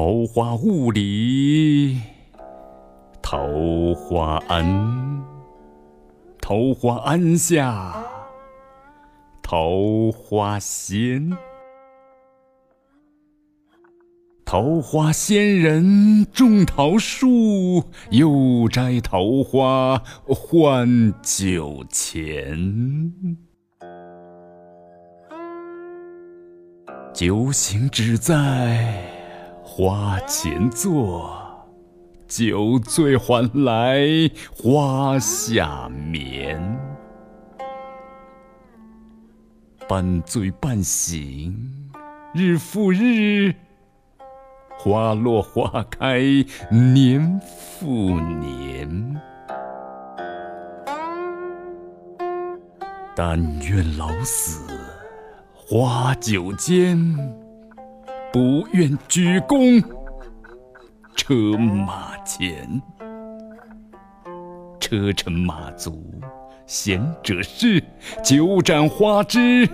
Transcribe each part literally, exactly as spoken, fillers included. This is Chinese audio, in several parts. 桃花坞里桃花庵，桃花庵下桃花仙。桃花仙人种桃树，又摘桃花换酒钱。酒醒只在花前坐，酒醉还来花下眠。半醉半醒，日复日，花落花开，年复年。但愿老死花酒间，不愿鞠躬车马前。车尘马足闲者市，酒盏花枝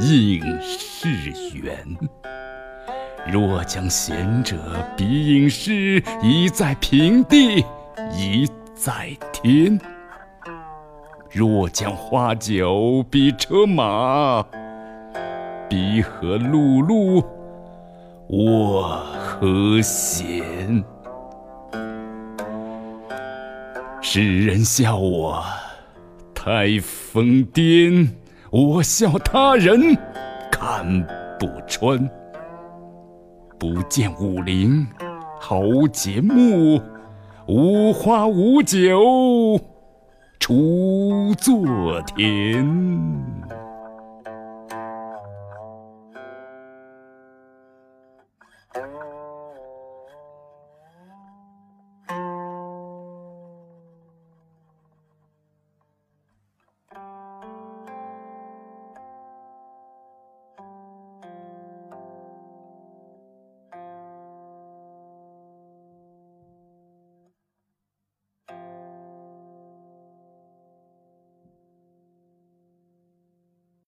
应是缘。若将贤者比隐士，一在平地一在天。若将花酒比车马，彼何碌碌我何闲。世人笑我太疯癫，我笑他人看不穿。不见武陵豪杰墓，无花无酒锄作田。